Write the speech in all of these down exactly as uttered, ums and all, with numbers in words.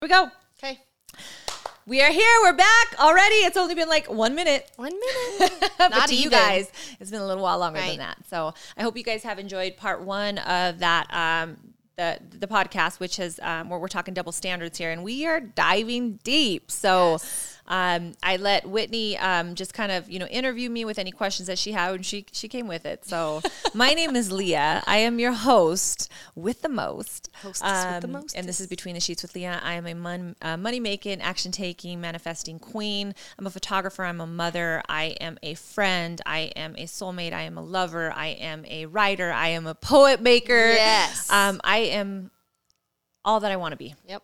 We go. Okay. We are here. We're back already. It's only been like one minute. One minute. But Not to even. you guys, it's been a little while longer right. than that. So I hope you guys have enjoyed part one of that, um, the the podcast, which is um, where we're talking double standards here. And we are diving deep. So yes. um, I let Whitney um, just kind of, you know, interview me with any questions that she had. And she, she came with it. So my name is Leah. I am your host with the most. Hostess um, with the most. And this is Between the Sheets with Leah. I am a mon- uh, money-making, action-taking, manifesting queen. I'm a photographer. I'm a mother. I am a friend. I am a soulmate. I am a lover. I am a writer. I am a poet maker. Yes. Um, I am all that I want to be. Yep.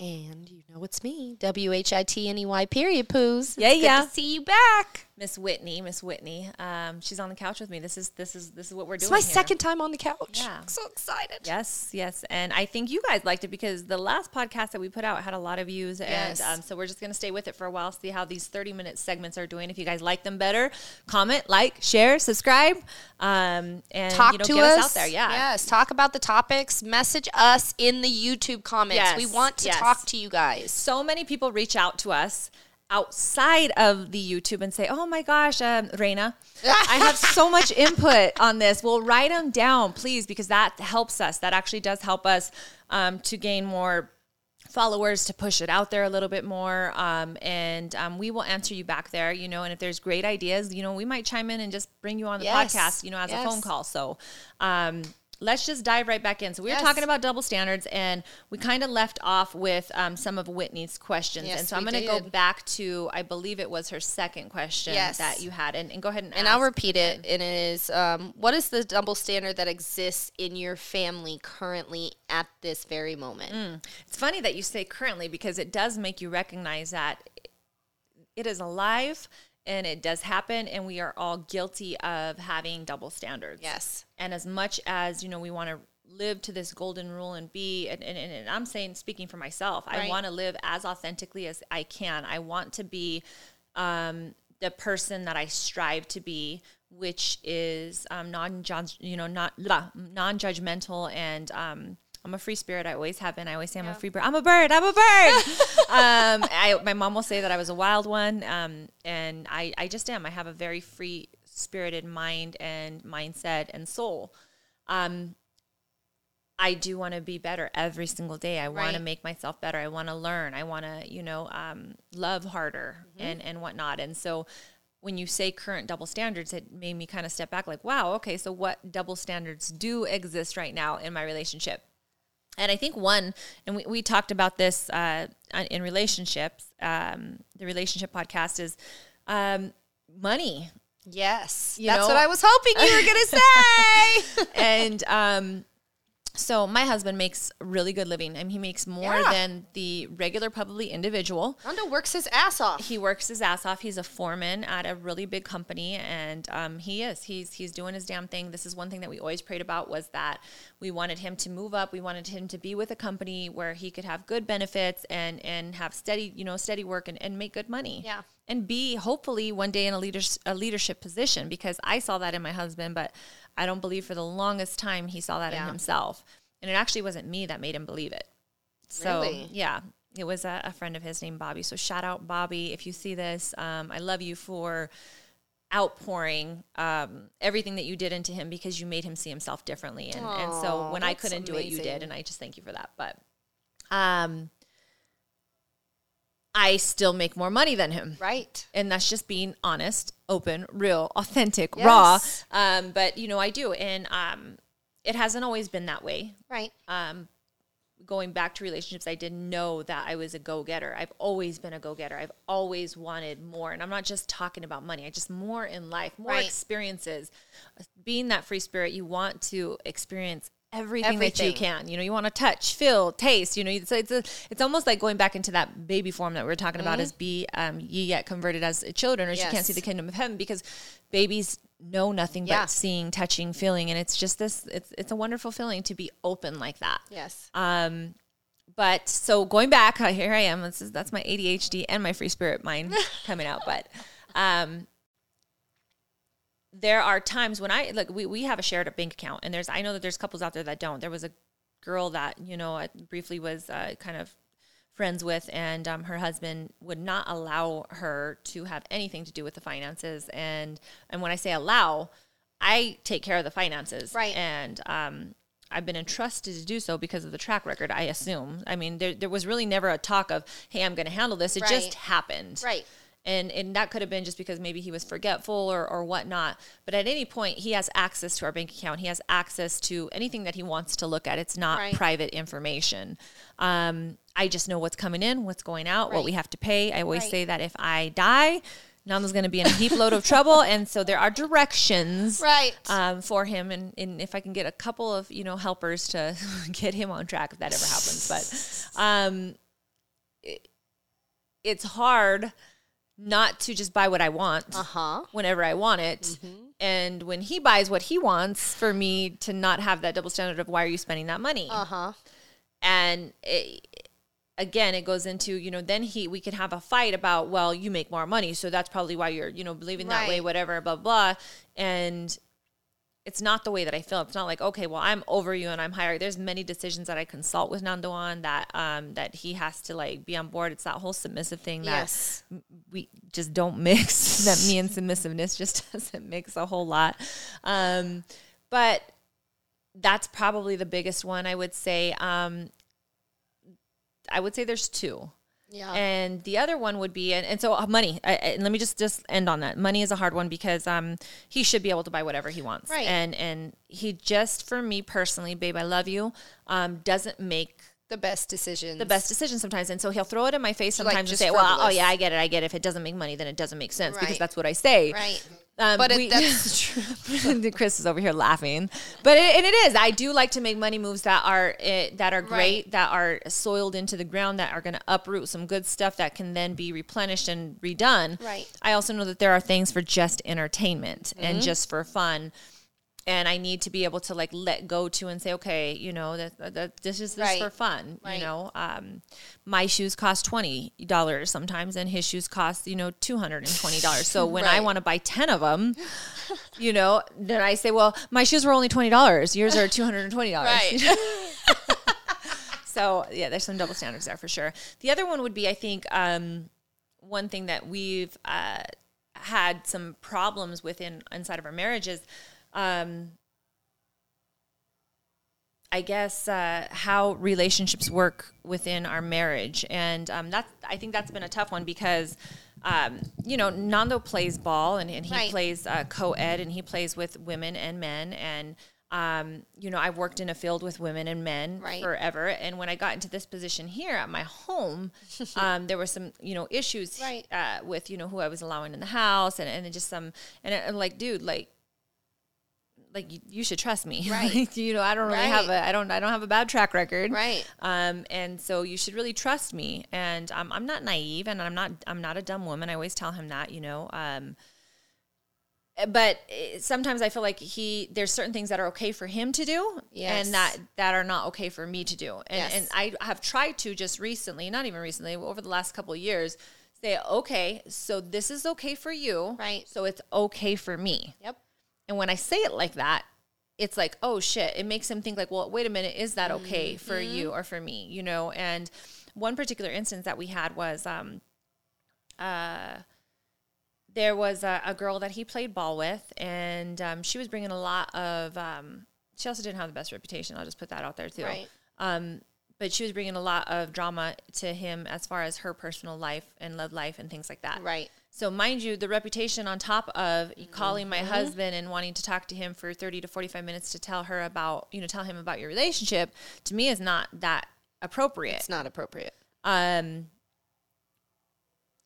And you know it's me, W H I T N E Y period poos. Yeah, yeah. Good to see you back, Miss Whitney. Miss Whitney, um, she's on the couch with me. This is this is this is what we're doing. It's my here. second time on the couch. Yeah, I'm so excited. Yes, yes. And I think you guys liked it because the last podcast that we put out had a lot of views, yes. and um, so we're just gonna stay with it for a while. See how these thirty minute segments are doing. If you guys like them better, comment, like, share, subscribe, um, and talk you know, to get us. us out there. Yeah, yes. Talk about the topics. Message us in the YouTube comments. Yes. We want to yes. talk. to you guys. So many people reach out to us outside of the YouTube and say, oh my gosh, um, Raina, I have so much input on this. Well, write them down, please, because that helps us. That actually does help us um, to gain more followers, to push it out there a little bit more. Um, and um, we will answer you back there, you know, and if there's great ideas, you know, we might chime in and just bring you on the yes. podcast, you know, as yes. a phone call. So, um, let's just dive right back in. So we were yes. talking about double standards, and we kind of left off with um, some of Whitney's questions. Yes, and so I'm going to go back to, I believe it was her second question yes. that you had. And, and go ahead and, and ask. And I'll repeat again. it. And it is, um, what is the double standard that exists in your family currently at this very moment? Mm. It's funny that you say currently because it does make you recognize that it is alive and it does happen, and we are all guilty of having double standards. Yes. And as much as, you know, we want to live to this golden rule and be, and, and, and I'm saying, speaking for myself, right. I want to live as authentically as I can. I want to be um, the person that I strive to be, which is um, non, you know, not non-judgmental and um, I'm a free spirit. I always have been. I always say I'm yeah. a free bird. I'm a bird. I'm a bird. um, I, my mom will say that I was a wild one, um, and I, I just am. I have a very free spirited mind and mindset and soul. Um, I do want to be better every single day. I want right. to make myself better. I want to learn. I want to, you know, um, love harder mm-hmm. and, and whatnot. And so when you say current double standards, it made me kind of step back like, wow, okay, so what double standards do exist right now in my relationship? And I think one, and we, we talked about this uh, in relationships, um, the relationship podcast is um, money. Yes. You that's know? what I was hoping you were going to say. And um, so my husband makes really good living. I mean, he makes more yeah. than the regular probably individual. Nando works his ass off. He works his ass off. He's a foreman at a really big company, and um, he is. He's he's doing his damn thing. This is one thing that we always prayed about was that we wanted him to move up. We wanted him to be with a company where he could have good benefits and, and have steady, you know, steady work and, and make good money. Yeah. And be hopefully one day in a, leader, a leadership position, because I saw that in my husband, but I don't believe for the longest time he saw that yeah. in himself. And it actually wasn't me that made him believe it. So, really? yeah, it was a, a friend of his named Bobby. So shout out, Bobby, if you see this. Um, I love you for outpouring um, everything that you did into him because you made him see himself differently. And, Aww, and so when I couldn't amazing. do it, you did. And I just thank you for that. But um, I still make more money than him. Right. And that's just being honest, open, real, authentic, yes. raw. Um, but, you know, I do. And um, it hasn't always been that way. Right. Um, going back to relationships, I didn't know that I was a go-getter. I've always been a go-getter. I've always wanted more. And I'm not just talking about money. I just more in life, more right. experiences. Being that free spirit, you want to experience Everything, everything that you can. You know, you want to touch, feel, taste. You know, it's it's, a, it's almost like going back into that baby form that we were talking mm-hmm. about is be um, ye yet converted as children, or yes. you can't see the kingdom of heaven, because babies know nothing yeah. but seeing, touching, feeling. And it's just this, it's it's a wonderful feeling to be open like that. Yes. Um, But so going back, here I am. This is, that's my A D H D and my free spirit mind coming out. But um there are times when I, like, we, we have a shared bank account, and there's, I know that there's couples out there that don't. There was a girl that, you know, I briefly was uh, kind of friends with, and um, her husband would not allow her to have anything to do with the finances. And and when I say allow, I take care of the finances. Right. And um, I've been entrusted to do so because of the track record, I assume. I mean, there there was really never a talk of, hey, I'm going to handle this. It right. just happened. Right. And and that could have been just because maybe he was forgetful or, or whatnot. But at any point, he has access to our bank account. He has access to anything that he wants to look at. It's not right. private information. Um, I just know what's coming in, what's going out, right. what we have to pay. I always right. say that if I die, Nando's going to be in a heap load of trouble. And so there are directions right. um, for him. And, and if I can get a couple of, you know, helpers to get him on track, if that ever happens. But um, it, it's hard not to just buy what I want uh-huh. whenever I want it. Mm-hmm. And when he buys what he wants, for me to not have that double standard of, why are you spending that money? Uh-huh. And it, again, it goes into, you know, then he, we could have a fight about, well, you make more money, so that's probably why you're, you know, believing that right. way, whatever, blah, blah. And it's not the way that I feel. It's not like, okay, well, I'm over you and I'm higher. There's many decisions that I consult with Nando on that um, that he has to, like, be on board. It's that whole submissive thing that yes. we just don't mix. That me and submissiveness just doesn't mix a whole lot. Um, but that's probably the biggest one, I would say. Um, I would say there's two. Yeah. And the other one would be, and, and so money, I, and let me just, just end on that. Money is a hard one because um, he should be able to buy whatever he wants. Right. And and he just, for me personally, babe, I love you, um, doesn't make the best decisions. The best decisions sometimes. And so he'll throw it in my face sometimes, like, and say, frivolous. well, oh yeah, I get it, I get it. If it doesn't make money, then it doesn't make sense right. because that's what I say. Right. Um, but we, it, that's true. Chris is over here laughing, but it, and it is. I do like to make money moves that are it, that are great, right. that are soiled into the ground, that are going to uproot some good stuff that can then be replenished and redone. Right. I also know that there are things for just entertainment mm-hmm. and just for fun, and I need to be able to, like, let go to and say, okay, you know, that, that this is this right. for fun. Right. You know, um, my shoes cost twenty dollars sometimes, and his shoes cost, you know, two hundred twenty dollars. So when right. I want to buy ten of them, you know, then I say, well, my shoes were only twenty dollars. Yours are two hundred twenty dollars. Right. So, yeah, there's some double standards there for sure. The other one would be, I think, um, one thing that we've uh, had some problems within inside of our marriage is, Um, I guess uh, how relationships work within our marriage, and um, that's I think that's been a tough one because um, you know, Nando plays ball, and, and he right. plays uh, co-ed, and he plays with women and men, and um, you know, I've worked in a field with women and men right. forever, and when I got into this position here at my home, um, there were some, you know, issues right. uh, with, you know, who I was allowing in the house, and and just some, and I'm like, dude, like. Like, you should trust me. Right. Like, you know, I don't really right. have a, I don't, I don't have a bad track record. Right. Um, and so you should really trust me. And um, I'm not naive, and I'm not, I'm not a dumb woman. I always tell him that, you know. Um, but sometimes I feel like he, there's certain things that are okay for him to do yes. and that, that are not okay for me to do. And, yes. and I have tried to just recently, not even recently, over the last couple of years, say, okay, so this is okay for you. Right. So it's okay for me. Yep. And when I say it like that, it's like, oh, shit. It makes him think like, well, wait a minute. Is that okay for mm-hmm. you or for me? You know, and one particular instance that we had was um, uh, there was a, a girl that he played ball with, and um, she was bringing a lot of um, – she also didn't have the best reputation. I'll just put that out there too. Right. Um, but she was bringing a lot of drama to him as far as her personal life and love life and things like that. Right. So mind you, the reputation on top of calling my mm-hmm. husband and wanting to talk to him for thirty to forty-five minutes to tell her about, you know, tell him about your relationship, to me is not that appropriate. It's not appropriate. Um,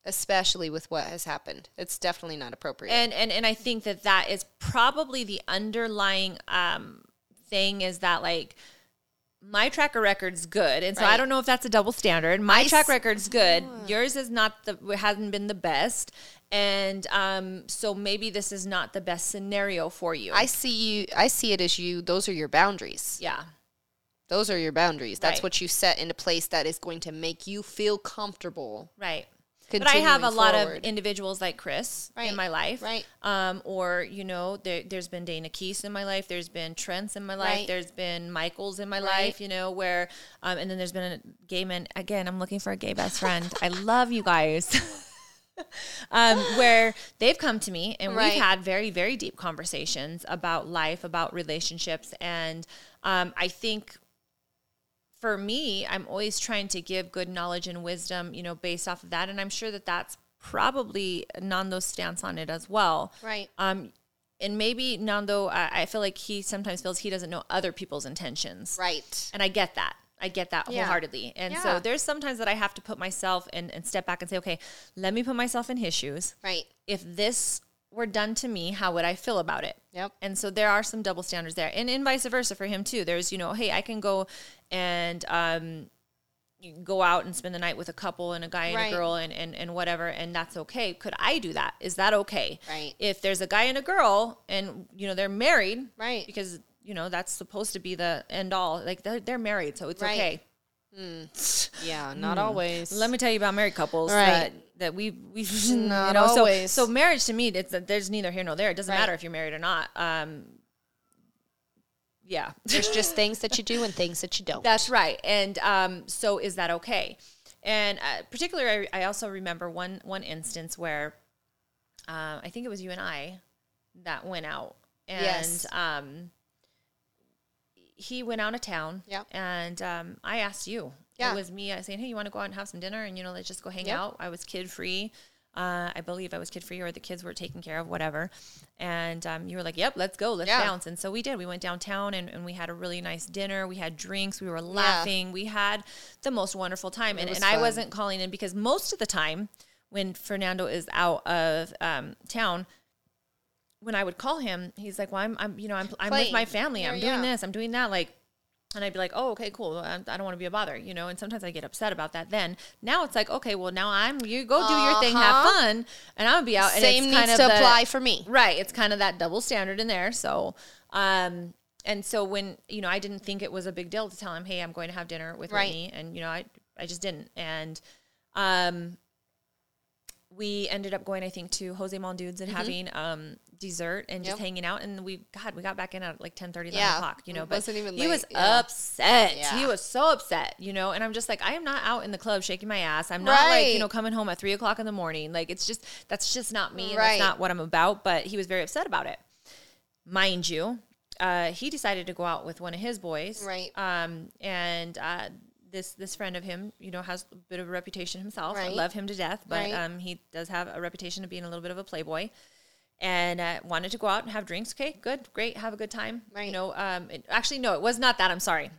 especially with what has happened. It's definitely not appropriate. And and, and I think that that is probably the underlying um, thing is that, like, my track record's good, and so right. I don't know if that's a double standard. My I track record's good. Yeah. Yours is not the hasn't been the best, and um, so maybe this is not the best scenario for you. I see you. I see it as you. Those are your boundaries. Yeah, those are your boundaries. That's right. What you set into place that is going to make you feel comfortable. Right. But I have a forward. lot of individuals like Chris right. in my life. Right. Um, or, you know, there, there's been Dana Keese in my life. There's been Trent's in my life. Right. There's been Michael's in my right. life, you know, where, um, and then there's been a gay man. Again, I'm looking for a gay best friend. I love you guys. Um, where they've come to me and right. we've had very, very deep conversations about life, about relationships. And um, I think for me, I'm always trying to give good knowledge and wisdom, you know, based off of that. And I'm sure that that's probably Nando's stance on it as well. Right. Um, and maybe Nando, I, I feel like he sometimes feels he doesn't know other people's intentions. Right. And I get that. I get that yeah. wholeheartedly. And yeah. so there's sometimes that I have to put myself in, and step back and say, okay, let me put myself in his shoes. Right. If this were done to me, how would I feel about it? Yep. And so there are some double standards there. And, and vice versa for him too. There's, you know, hey, I can go and um, you can go out and spend the night with a couple and a guy and right. a girl and, and, and whatever, and that's okay. Could I do that? Is that okay? Right. If there's a guy and a girl and, you know, they're married. Right. Because you know, that's supposed to be the end all. Like, they're, they're married, so it's right. okay. Mm. Yeah, not mm. always. Let me tell you about married couples right. that, that we, we've, not you know, always. So, so marriage to me, it's there's neither here nor there. It doesn't right. matter if you're married or not. Um, yeah. There's just things that you do and things that you don't. That's right. And um, so is that okay? And uh, particularly, I, I also remember one, one instance where uh, I think it was you and I that went out. And, yes. Um, he went out of town, yep. and um, I asked you. Yeah. It was me saying, hey, you want to go out and have some dinner? And, you know, let's just go hang yep. out. I was kid-free. Uh, I believe I was kid-free, or the kids were taken care of, whatever. And um, you were like, yep, let's go. Let's yeah. bounce. And so we did. We went downtown, and, and we had a really nice dinner. We had drinks. We were laughing. Yeah. We had the most wonderful time. It and was and I wasn't calling in because most of the time when Fernando is out of um, town, when I would call him, he's like, well, I'm, I'm you know, I'm, I'm with my family. I'm yeah, doing yeah. this. I'm doing that. Like, and I'd be like, oh, okay, cool. I, I don't want to be a bother, you know? And sometimes I get upset about that then. Now it's like, okay, well, now I'm, you go do uh-huh. your thing, have fun, and I'll be out. And Same it's needs kind of to the, apply for me. Right. It's kind of that double standard in there. So, um, and so when, you know, I didn't think it was a big deal to tell him, hey, I'm going to have dinner with right. Whitney. And, you know, I, I just didn't. And, um, we ended up going, I think, to Jose Maldudes and mm-hmm. having, um, dessert and yep. just hanging out, and we God we got back in at like ten thirty, eleven yeah. o'clock, you know, it but wasn't even he late. was yeah. upset yeah. he was so upset, you know, and I'm just like, I am not out in the club shaking my ass. I'm not right. like, you know, coming home at three o'clock in the morning. Like, it's just, that's just not me, right. and that's not what I'm about. But he was very upset about it, mind you. Uh he decided to go out with one of his boys, right um and uh This this friend of him, you know, has a bit of a reputation himself. Right. I love him to death, but right. um, he does have a reputation of being a little bit of a playboy, and uh, wanted to go out and have drinks. Okay, good, great, have a good time. Right. You know, um, it, actually, no, it was not that. I'm sorry.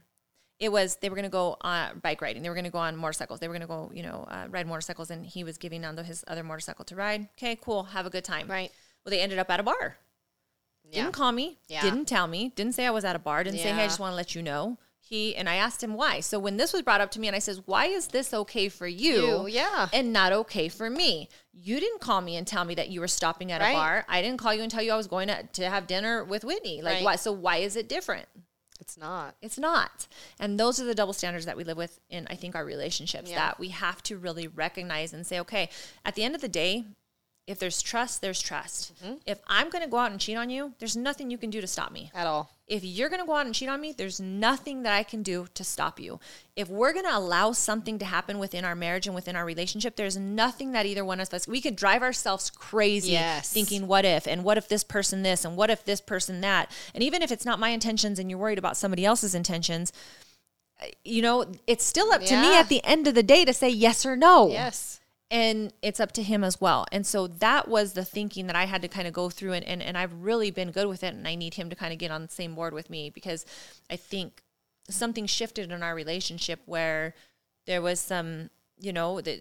It was they were going to go uh, bike riding. They were going to go on motorcycles. They were going to go, you know, uh, ride motorcycles, and he was giving Nando his other motorcycle to ride. Okay, cool, have a good time. Right. Well, they ended up at a bar. Yeah. Didn't call me. Yeah. Didn't tell me. Didn't say I was at a bar. Didn't yeah. say, hey, I just want to let you know. He, and I asked him why. So when this was brought up to me, and I says, why is this okay for you, you yeah. and not okay for me? You didn't call me and tell me that you were stopping at right. a bar. I didn't call you and tell you I was going to, to have dinner with Whitney. Like, right. why? So why is it different? It's not. It's not. And those are the double standards that we live with in, I think, our relationships, yeah. that we have to really recognize and say, okay, at the end of the day, if there's trust, there's trust. Mm-hmm. If I'm going to go out and cheat on you, there's nothing you can do to stop me. At all. If you're going to go out and cheat on me, there's nothing that I can do to stop you. If we're going to allow something to happen within our marriage and within our relationship, there's nothing that either one of us, we could drive ourselves crazy yes. thinking what if, and what if this person this, and what if this person that. And even if it's not my intentions and you're worried about somebody else's intentions, you know, it's still up yeah. to me at the end of the day to say yes or no. Yes. And it's up to him as well. And so that was the thinking that I had to kind of go through, and, and, and I've really been good with it, and I need him to kind of get on the same board with me, because I think something shifted in our relationship where there was some, you know, the,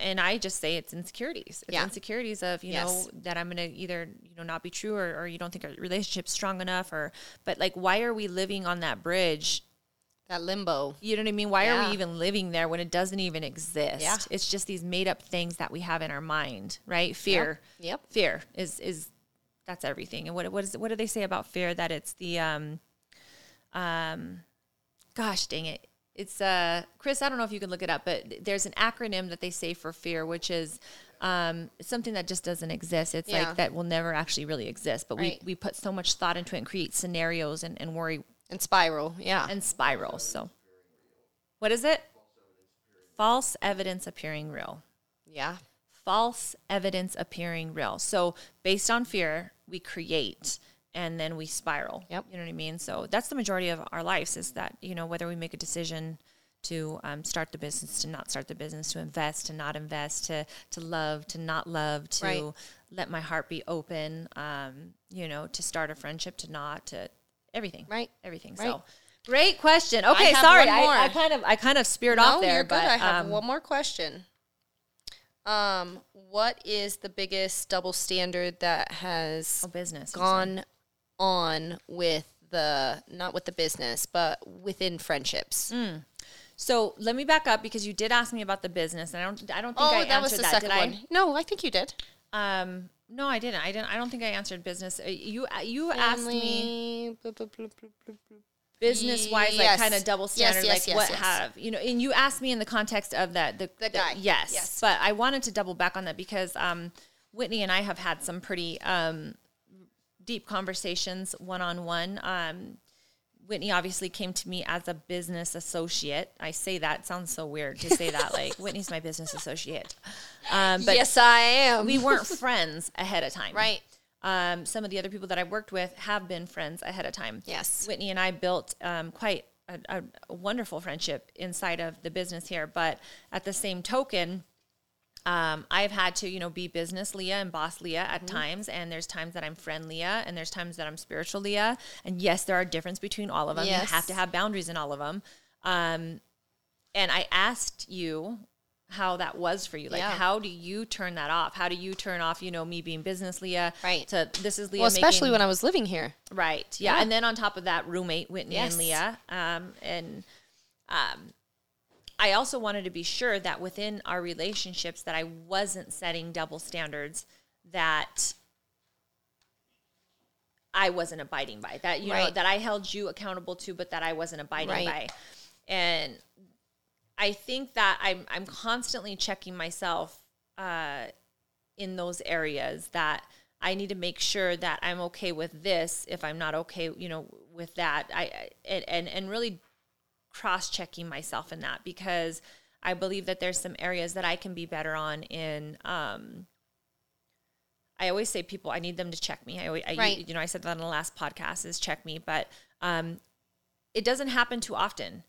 and I just say it's insecurities. It's yeah. insecurities of, you yes. know, that I'm going to either, you know, not be true, or, or you don't think our relationship's strong enough, or, but like, why are we living on that bridge? That limbo. You know what I mean? Why yeah. are we even living there when it doesn't even exist? Yeah. It's just these made up things that we have in our mind, right? Fear. Yep. yep. Fear is, is that's everything. And what what is what do they say about fear? That it's the um um gosh dang it. It's, uh, Chris, I don't know if you can look it up, but there's an acronym that they say for fear, which is um, something that just doesn't exist. It's yeah. like that will never actually really exist. But right. we, we put so much thought into it and create scenarios and, and worry. And spiral, yeah. And spiral, so. What is it? False evidence appearing real. Yeah. False evidence appearing real. So based on fear, we create and then we spiral. Yep. You know what I mean? So that's the majority of our lives is that, you know, whether we make a decision to um, start the business, to not start the business, to invest, to not invest, to, to love, to not love, to right. let my heart be open, um, you know, to start a friendship, to not, to everything. Right. Everything. Right. So great question. Okay, I sorry. I, I kind of I kind of speared no, off there. You're but, good. I have um, one more question. Um, what is the biggest double standard that has oh, business, gone exactly. on with the, not with the business, but within friendships? Mm. So let me back up because you did ask me about the business, and I don't I don't think oh, I that answered was the that. Did one. I? No, I think you did. Um, no, I didn't. I didn't. I don't think I answered business. You you Family, asked me blah, blah, blah, blah, blah, blah. Business wise, yes. like kind of double standard, yes, yes, like yes, what yes. have you know? And you asked me in the context of that the, the, the guy. Yes, yes, but I wanted to double back on that because um, Whitney and I have had some pretty um, deep conversations one on one. Um, Whitney obviously came to me as a business associate. I say that. It sounds so weird to say that. Like, Whitney's my business associate. Um, but yes, I am. We weren't friends ahead of time. Right. Um, some of the other people that I worked with have been friends ahead of time. Yes. Whitney and I built um, quite a, a, a wonderful friendship inside of the business here. But at the same token, Um, I've had to, you know, be business Leah and boss Leah at mm-hmm. times, and there's times that I'm friend Leah, and there's times that I'm spiritual Leah, and yes, there are differences between all of them. Yes. You have to have boundaries in all of them. Um, and I asked you how that was for you. Like, yeah. how do you turn that off? How do you turn off, you know, me being business Leah? Right. To this is Leah well, especially making, when I was living here. Right. Yeah. yeah. And then on top of that, roommate Whitney yes. and Leah. Um, and, um, I also wanted to be sure that within our relationships that I wasn't setting double standards that I wasn't abiding by, that, you right. know, that I held you accountable to, but that I wasn't abiding right. by. And I think that I'm, I'm constantly checking myself uh, in those areas that I need to make sure that I'm okay with this. If I'm not okay, you know, with that, I, and, and, and really cross-checking myself in that, because I believe that there's some areas that I can be better on in, um, I always say people, I need them to check me. I, always, I right. you know, I said that in the last podcast is check me, but, um, it doesn't happen too often.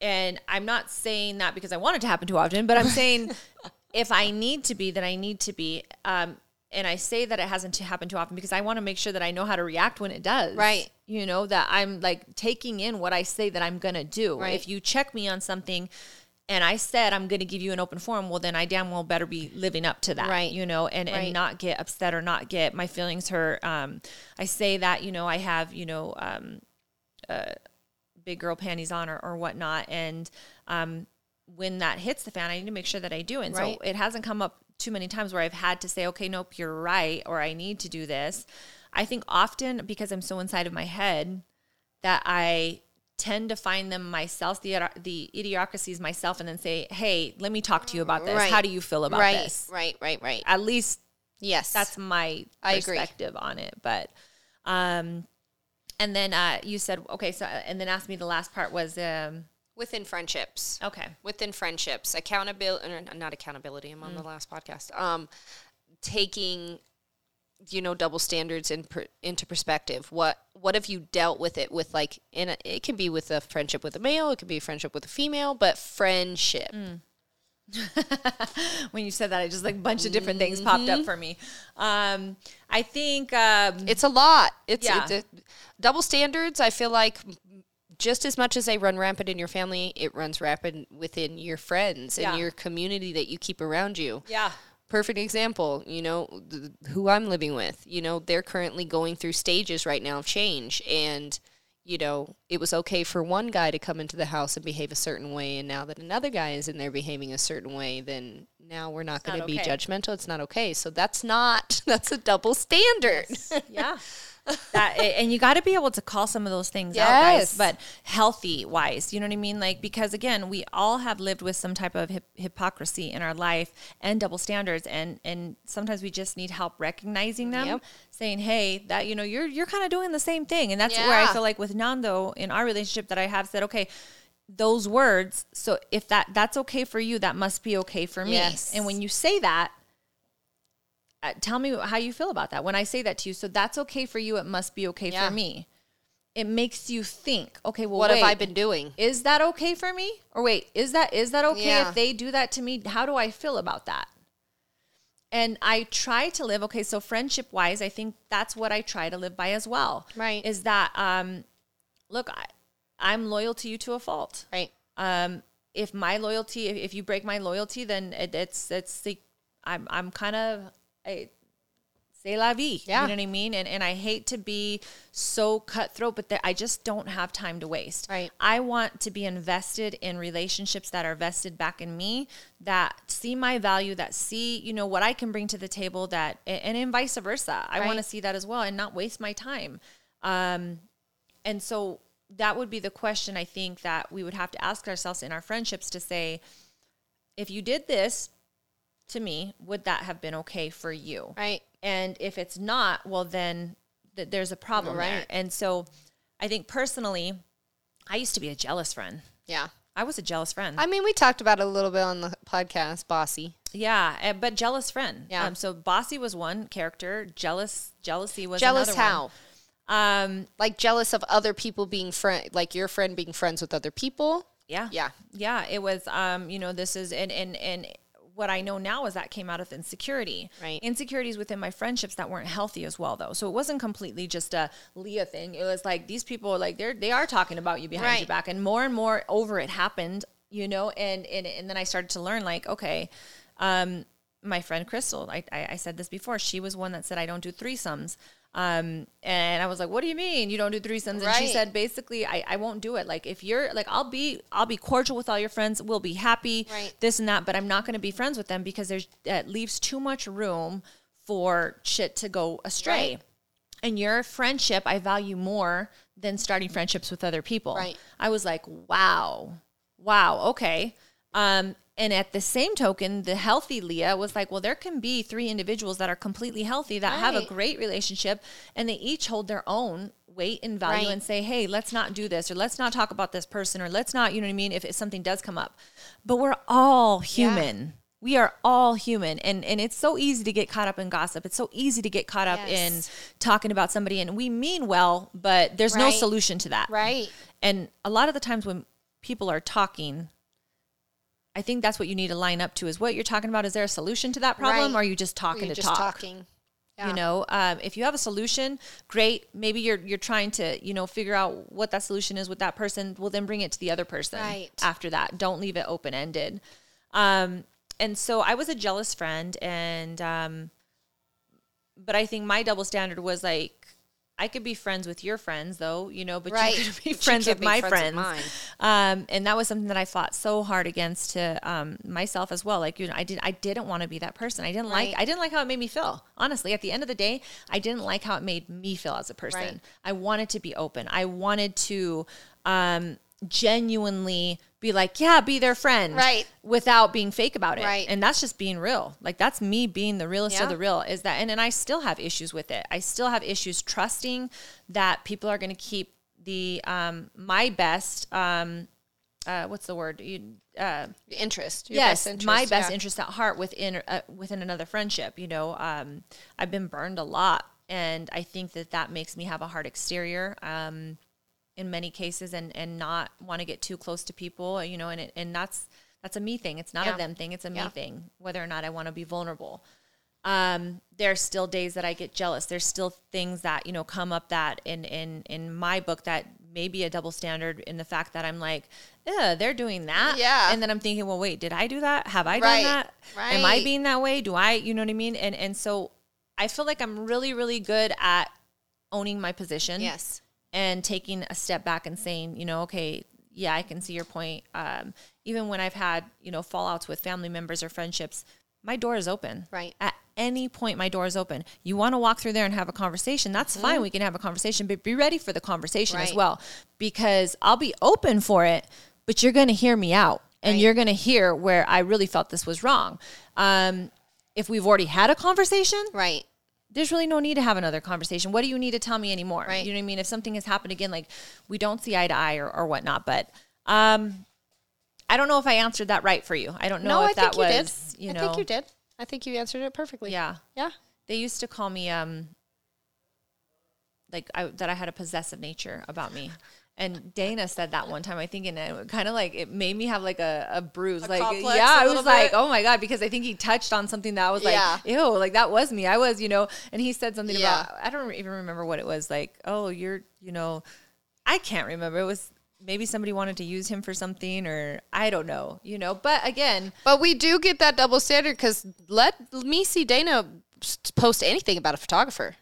And I'm not saying that because I want it to happen too often, but I'm saying if I need to be, then I need to be, um, and I say that it hasn't happened too often because I want to make sure that I know how to react when it does. Right. You know, that I'm like taking in what I say that I'm going to do. Right. If you check me on something and I said I'm going to give you an open forum, well, then I damn well better be living up to that. Right. You know, and, right. and not get upset or not get my feelings hurt. Um, I say that, you know, I have, you know, um, uh, big girl panties on or, or whatnot. And um, when that hits the fan, I need to make sure that I do. And right. so it hasn't come up too many times where I've had to say, okay, nope, you're right, or I need to do this. I think often because I'm so inside of my head that I tend to find them myself, the the idiocracies myself, and then say, hey, let me talk to you about this. Right. How do you feel about right. this? Right, right, right. At least yes, that's my I perspective agree. On it. But, um, and then uh, you said, okay, so, and then asked me the last part was, um, within friendships. Okay. Within friendships. Accountability, not accountability, I'm on mm. the last podcast. Um, taking, you know, double standards in per, into perspective. What what have you dealt with it with, like, in a, it can be with a friendship with a male, it can be a friendship with a female, but friendship. Mm. When you said that, I just, like, a bunch of different mm-hmm. things popped up for me. Um, I think. Um, it's a lot. It's, yeah. it's a, double standards, I feel like. Just as much as they run rampant in your family, it runs rampant within your friends and yeah. your community that you keep around you. Yeah. Perfect example, you know, th- who I'm living with. You know, they're currently going through stages right now of change. And, you know, it was okay for one guy to come into the house and behave a certain way. And now that another guy is in there behaving a certain way, then now we're not going to okay. be judgmental. It's not okay. So that's not, that's a double standard. Yes. Yeah. that, and you got to be able to call some of those things yes. out, guys, but healthy wise, you know what I mean? Like, because again, we all have lived with some type of hip- hypocrisy in our life and double standards. And, and sometimes we just need help recognizing them, yep. saying, hey, that, you know, you're, you're kind of doing the same thing. And that's yeah. where I feel like with Nando in our relationship that I have said, okay, those words. So if that that's okay for you, that must be okay for me. Yes. And when you say that, Uh, tell me how you feel about that when I say that to you. So that's okay for you. It must be okay yeah. for me. It makes you think, okay, well, what wait, have I been doing? Is that okay for me? Or wait, is that is that okay yeah. if they do that to me? How do I feel about that? And I try to live, okay, so friendship-wise, I think that's what I try to live by as well. Right. Is that, um, look, I, I'm loyal to you to a fault. Right. Um, if my loyalty, if, if you break my loyalty, then it, it's, it's the, I'm, I'm kind of... I, c'est la vie, yeah. you know what I mean? And and I hate to be so cutthroat, but there, I just don't have time to waste. Right. I want to be invested in relationships that are vested back in me, that see my value, that see, you know, what I can bring to the table, that and, and vice versa. I right. want to see that as well and not waste my time. Um, and so that would be the question I think that we would have to ask ourselves in our friendships to say, if you did this, to me, would that have been okay for you? Right. And if it's not, well, then th- there's a problem right. there. And so I think personally, I used to be a jealous friend. Yeah. I was a jealous friend. I mean, we talked about it a little bit on the podcast, bossy. Yeah, but jealous friend. Yeah. Um, so bossy was one character. Jealous, jealousy was jealous another how? One. Jealous um, how? Like jealous of other people being friend, like your friend being friends with other people? Yeah. Yeah. Yeah, it was, um, you know, this is, and, and, and, what I know now is that came out of insecurity. Right. Insecurities within my friendships that weren't healthy as well, though. So it wasn't completely just a Leah thing. It was like these people are like, they're, they are talking about you behind right. your back. And more and more over it happened, you know, and, and, and then I started to learn like, okay, um, my friend Crystal, I, I, I said this before, she was one that said, I don't do threesomes. Um, and I was like, what do you mean you don't do threesomes? Right. And she said, basically, I, I won't do it. Like if you're like, I'll be, I'll be cordial with all your friends. We'll be happy, right. this and that, but I'm not going to be friends with them because there's, that leaves too much room for shit to go astray. Right. And your friendship, I value more than starting friendships with other people. Right. I was like, wow, wow. Okay. Um, And at the same token, the healthy Leah was like, well, there can be three individuals that are completely healthy that right. have a great relationship and they each hold their own weight and value right. and say, hey, let's not do this or let's not talk about this person or let's not, you know what I mean, if, if something does come up. But we're all human. Yeah. We are all human. And, and it's so easy to get caught up in gossip. It's so easy to get caught up yes. in talking about somebody. And we mean well, but there's right. no solution to that. Right. And a lot of the times when people are talking, I think that's what you need to line up to is what you're talking about. Is there a solution to that problem? Right. Or are you just talking you're to just talk? Talking. Yeah. You know, um, if you have a solution, great. Maybe you're, you're trying to, you know, figure out what that solution is with that person. Well, then bring it to the other person right. after that. Don't leave it open-ended. Um, and so I was a jealous friend and, um, but I think my double standard was like, I could be friends with your friends though, you know, but right. you could be friends with my friends. With um, and that was something that I fought so hard against to um, myself as well. Like, you know, I did, I didn't want to be that person. I didn't right. like, I didn't like how it made me feel. Honestly, at the end of the day, I didn't like how it made me feel as a person. Right. I wanted to be open. I wanted to um, genuinely be like, yeah, be their friend right. without being fake about it. Right. And that's just being real. Like that's me being the realest yeah. of the real is that, and, and I still have issues with it. I still have issues trusting that people are going to keep the, um, my best, um, uh, what's the word? You, uh, interest. Your yes. Best interest, my best yeah. interest at heart within, uh, within another friendship. You know, um, I've been burned a lot and I think that that makes me have a hard exterior. Um, in many cases and, and not want to get too close to people, you know, and it, and that's, that's a me thing. It's not yeah. a them thing. It's a yeah. me thing, whether or not I want to be vulnerable. Um, there are still days that I get jealous. There's still things that, you know, come up that in, in, in my book that may be a double standard in the fact that I'm like, yeah, they're doing that. Yeah. And then I'm thinking, well, wait, did I do that? Have I done right. that? Right. Am I being that way? Do I, you know what I mean? And, and so I feel like I'm really, really good at owning my position. Yes. And taking a step back and saying, you know, okay, yeah, I can see your point. Um, even when I've had, you know, fallouts with family members or friendships, my door is open. Right. At any point, my door is open. You want to walk through there and have a conversation, that's mm-hmm. fine. We can have a conversation, but be ready for the conversation right. as well, because I'll be open for it, but you're going to hear me out and right. you're going to hear where I really felt this was wrong. Um, if we've already had a conversation, right. there's really no need to have another conversation. What do you need to tell me anymore? Right. You know what I mean? If something has happened again, like we don't see eye to eye or, or whatnot, but, um, I don't know if I answered that right for you. I don't know no, if I that think you was, did. you know, I think you did. I think you answered it perfectly. Yeah. Yeah. They used to call me, um, like I, that I had a possessive nature about me. And Dana said that one time, I think, and it kind of like, it made me have like a, a bruise. A like, complex, yeah, I was bit. Like, oh my God, because I think he touched on something that I was like, yeah. ew, like that was me. I was, you know, and he said something yeah. about, I don't even remember what it was like. Oh, you're, you know, I can't remember. It was maybe somebody wanted to use him for something or I don't know, you know, but again. But we do get that double standard because let me see Dana post anything about a photographer.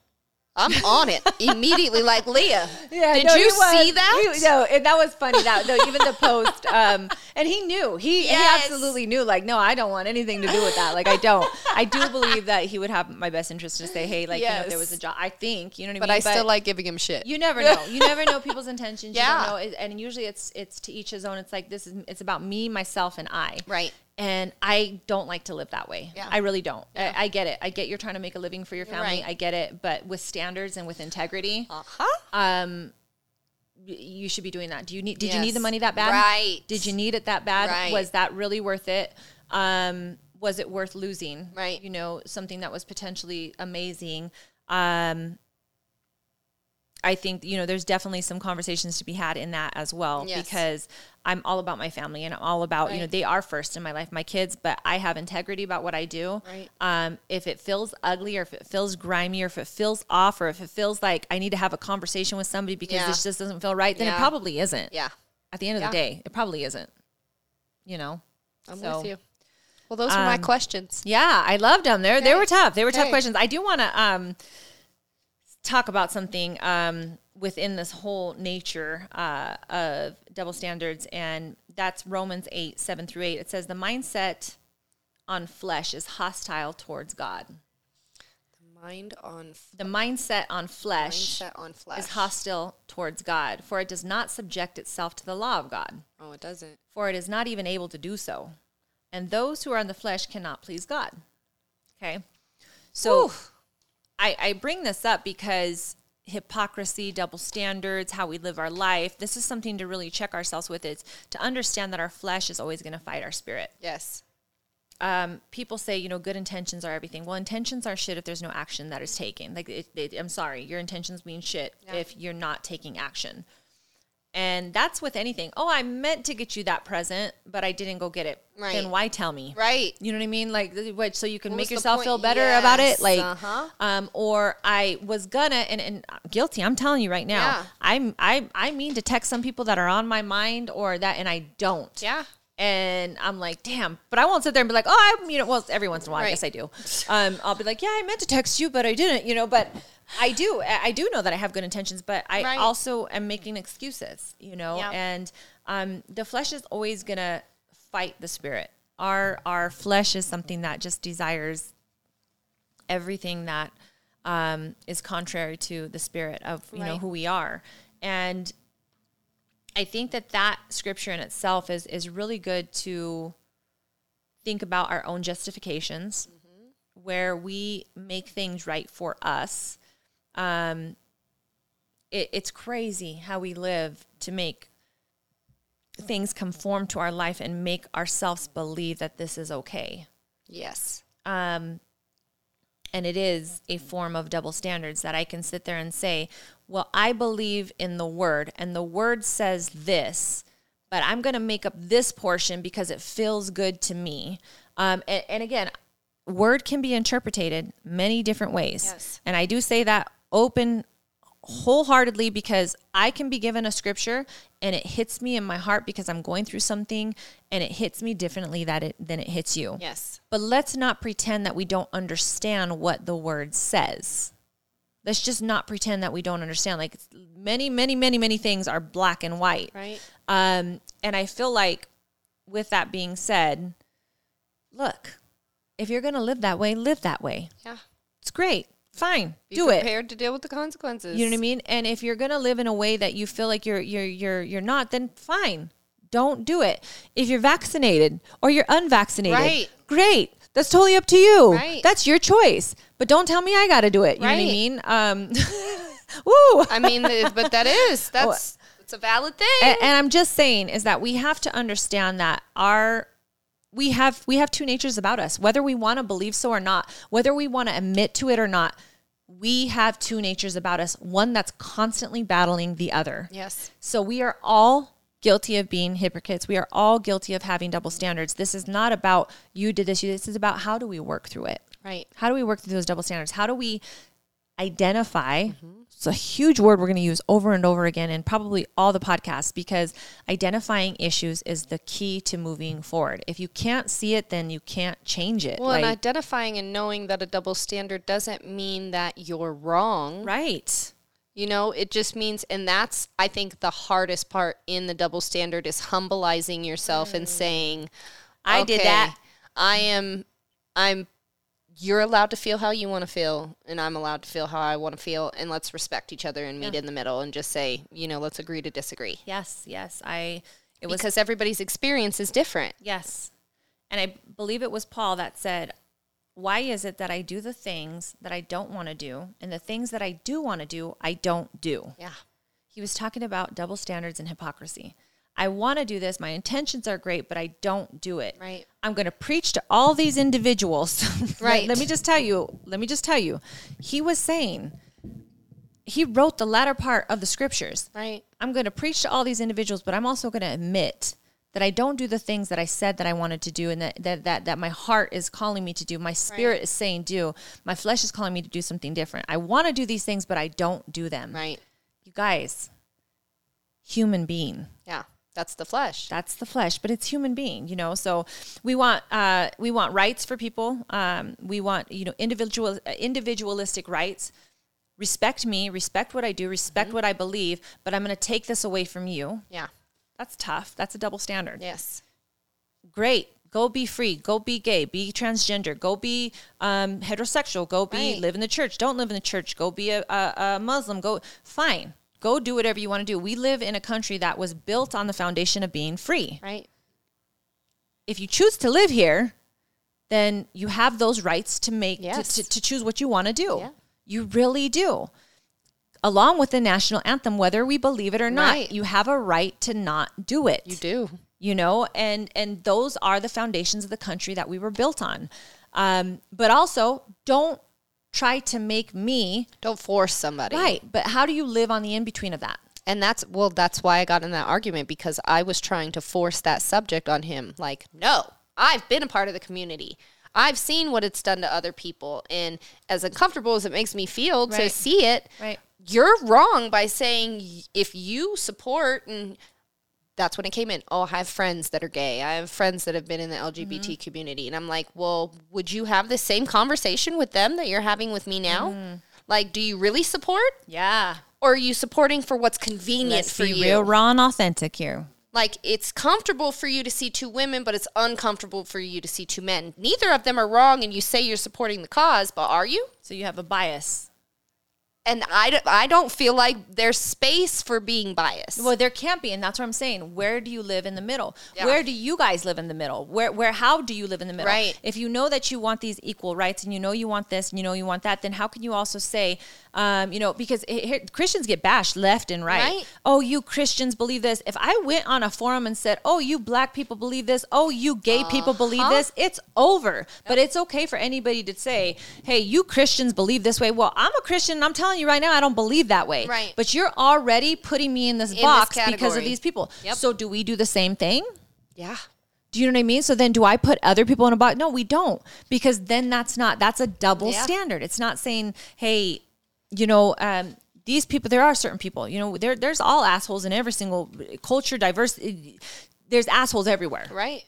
I'm on it immediately, like Leah. Yeah, did no, you was, see that? He, no, and that was funny. That no, even the post, um, and he knew. He, yes. he absolutely knew. Like, no, I don't want anything to do with that. Like, I don't. I do believe that he would have my best interest to say, hey, like, yes. you know, if there was a job, I think, you know what but I mean. But I still but like giving him shit. You never know. You never know people's intentions. Yeah, you don't know. And usually it's it's to each his own. It's like this is it's about me, myself, and I. Right. And I don't like to live that way. Yeah. I really don't. Yeah. I, I get it. I get you're trying to make a living for your family. Right. I get it. But with standards and with integrity, uh-huh. um, you should be doing that. Do you need? Did yes. you need the money that bad? Right. Did you need it that bad? Right. Was that really worth it? Um, was it worth losing? Right. You know, something that was potentially amazing. Um, I think, you know, there's definitely some conversations to be had in that as well, yes. because I'm all about my family and I'm all about, right. you know, they are first in my life, my kids, but I have integrity about what I do. Right. Um, if it feels ugly or if it feels grimy or if it feels off or if it feels like I need to have a conversation with somebody because yeah. this just doesn't feel right, then yeah. it probably isn't. Yeah. At the end of yeah. the day, it probably isn't, you know. I'm so. with you. Well, those um, were my questions. Yeah. I loved them. They're, okay. They were tough. They were okay. tough questions. I do want to, um, talk about something um, within this whole nature uh, of double standards, and that's Romans eight, seven through eight. It says, the mindset on flesh is hostile towards God. The mind on f- the mindset on flesh mindset on flesh is hostile towards God, for it does not subject itself to the law of God. Oh, it doesn't. For it is not even able to do so. And those who are in the flesh cannot please God. Okay? So... Ooh. I, I bring this up because hypocrisy, double standards, how we live our life, this is something to really check ourselves with. It's to understand that our flesh is always going to fight our spirit. Yes. Um, people say, you know, good intentions are everything. Well, intentions are shit if there's no action that is taken. Like, it, it, I'm sorry, your intentions mean shit yeah. if you're not taking action. And that's with anything. Oh, I meant to get you that present, but I didn't go get it. Right. Then why tell me? Right. You know what I mean? Like, so you can what make yourself feel better yes. about it. Like, uh-huh. um, or I was gonna, and, and guilty, I'm telling you right now, yeah. I'm, I, I mean to text some people that are on my mind or that, and I don't. Yeah. And I'm like, damn, but I won't sit there and be like, oh, I'm, you know, well, every once in a while, right. I guess I do. Um, I'll be like, yeah, I meant to text you, but I didn't, you know, but I do, I do know that I have good intentions, but I right. also am making excuses, you know, yeah. and um, the flesh is always going to fight the spirit. Our, our flesh is something that just desires everything that um, is contrary to the spirit of, you right. know, who we are. And I think that that scripture in itself is is really good to think about our own justifications, mm-hmm. where we make things right for us. Um, it, it's crazy how we live to make things conform to our life and make ourselves believe that this is okay. Yes. Um, and it is a form of double standards that I can sit there and say, well, I believe in the word, and the word says this, but I'm going to make up this portion because it feels good to me. Um, and, and again, word can be interpreted many different ways. Yes. And I do say that open, wholeheartedly, because I can be given a scripture and it hits me in my heart because I'm going through something, and it hits me differently that it, than it hits you. Yes. But let's not pretend that we don't understand what the word says. Let's just not pretend that we don't understand. Like, many, many, many, many things are black and white. Right. Um, and I feel like with that being said, look, if you're going to live that way, live that way. Yeah. It's great. Fine. Be do it. Be prepared to deal with the consequences. You know what I mean? And if you're going to live in a way that you feel like you're you're you're you're not, then fine. Don't do it. If you're vaccinated or you're unvaccinated, right. Great. That's totally up to you. Right. That's your choice. But don't tell me I got to do it. You right. know what I mean? Um, woo. I mean, but that is, that's, it's a valid thing. And, and I'm just saying is that we have to understand that our, we have, we have two natures about us, whether we want to believe so or not, whether we want to admit to it or not. We have two natures about us. One that's constantly battling the other. Yes. So we are all guilty of being hypocrites. We are all guilty of having double standards. This is not about you did this. You did this. This is about how do we work through it? Right. How do we work through those double standards? How do we identify? Mm-hmm. It's a huge word we're going to use over and over again in probably all the podcasts, because identifying issues is the key to moving forward. If you can't see it, then you can't change it. Well, like, and identifying and knowing that a double standard doesn't mean that you're wrong. Right. You know, it just means, and that's, I think, the hardest part in the double standard is humbleizing yourself mm. and saying, I okay, did that. I am, I'm, you're allowed to feel how you want to feel, and I'm allowed to feel how I want to feel, and let's respect each other and meet yeah. in the middle and just say, you know, let's agree to disagree. Yes, yes. I, it was because everybody's experience is different. Yes. And I believe it was Paul that said, why is it that I do the things that I don't want to do, and the things that I do want to do, I don't do? Yeah. He was talking about double standards and hypocrisy. I want to do this. My intentions are great, but I don't do it. Right. I'm going to preach to all these individuals. Right. Let, let me just tell you. Let me just tell you. He was saying, he wrote the latter part of the scriptures. Right. I'm going to preach to all these individuals, but I'm also going to admit that I don't do the things that I said that I wanted to do, and that that that, that my heart is calling me to do. My spirit right. is saying do. My flesh is calling me to do something different. I want to do these things, but I don't do them. Right. You guys, human being. Yeah, that's the flesh. That's the flesh, but it's human being, you know. So we want uh, we want rights for people. Um, we want, you know, individual individualistic rights. Respect me, respect what I do, respect mm-hmm. what I believe, but I'm going to take this away from you. Yeah. That's tough. That's a double standard. Yes. Great. Go be free. Go be gay. Be transgender. Go be um, heterosexual. Go be right. live in the church. Don't live in the church. Go be a, a, a Muslim. Go fine. Go do whatever you want to do. We live in a country that was built on the foundation of being free. Right. If you choose to live here, then you have those rights to make yes. to, to, to choose what you want to do. Yeah. You really do. Along with the national anthem, whether we believe it or not, right. you have a right to not do it. You do. You know, and, and those are the foundations of the country that we were built on. Um, but also, don't try to make me. Don't force somebody. Right. But how do you live on the in-between of that? And that's, well, that's why I got in that argument, because I was trying to force that subject on him. Like, no, I've been a part of the community. I've seen what it's done to other people. And as uncomfortable as it makes me feel right. to see it. Right. You're wrong by saying if you support, and that's when it came in. Oh, I have friends that are gay. I have friends that have been in the L G B T mm-hmm. community. And I'm like, well, would you have the same conversation with them that you're having with me now? Mm. Like, do you really support? Yeah. Or are you supporting for what's convenient Let's for you? Let's be real, raw, and authentic here. Like, it's comfortable for you to see two women, but it's uncomfortable for you to see two men. Neither of them are wrong, and you say you're supporting the cause, but are you? So you have a bias. And I, I don't feel like there's space for being biased. Well, there can't be. And that's what I'm saying. Where do you live in the middle? Yeah. Where do you guys live in the middle? Where, where, how do you live in the middle? Right. If you know that you want these equal rights, and you know you want this, and you know you want that, then how can you also say, um, you know, because it, it, Christians get bashed left and right. right. Oh, you Christians believe this. If I went on a forum and said, oh, you black people believe this. Oh, you gay uh-huh. people believe this. It's over. Yep. But it's okay for anybody to say, hey, you Christians believe this way. Well, I'm a Christian, and I'm telling you right now, I don't believe that way. Right. But you're already putting me in this in box this because of these people. Yep. So do we do the same thing? Yeah. Do you know what I mean? So then do I put other people in a box? No, we don't. Because then that's not, that's a double yeah. standard. It's not saying, hey, you know, um, these people, there are certain people, you know, there, there's all assholes in every single culture, diverse. There's assholes everywhere. Right.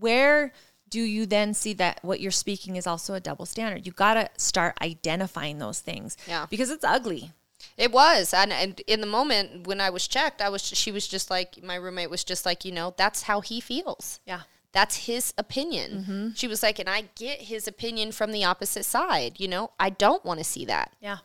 Where do you then see that what you're speaking is also a double standard? You got to start identifying those things. Yeah. Because it's ugly. It was. And, and in the moment when I was checked, I was, she was just like, my roommate was just like, you know, that's how he feels. Yeah. That's his opinion. Mm-hmm. She was like, and I get his opinion from the opposite side. You know, I don't want to see that. Yeah.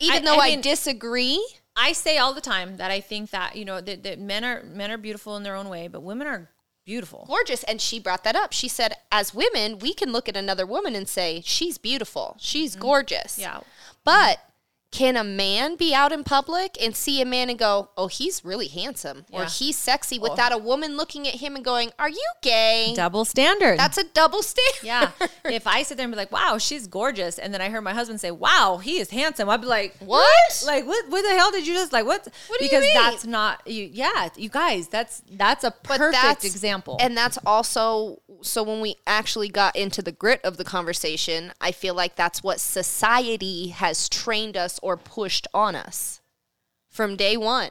Even I, though I, I mean, disagree. I say all the time that I think that, you know, that, that men are men are beautiful in their own way, but women are beautiful. Gorgeous. And she brought that up. She said, as women, we can look at another woman and say, she's beautiful. She's mm-hmm. gorgeous. Yeah. But can a man be out in public and see a man and go, oh, he's really handsome, yeah. or he's sexy, oh. without a woman looking at him and going, are you gay? Double standard. That's a double standard. Yeah. If I sit there and be like, wow, she's gorgeous, and then I heard my husband say, wow, he is handsome, I'd be like, what? what? Like, what What the hell did you just, like, what? What do because you mean? That's not, you, yeah, you guys, that's that's a perfect that's, example. And that's also, so when we actually got into the grit of the conversation, I feel like that's what society has trained us or pushed on us from day one.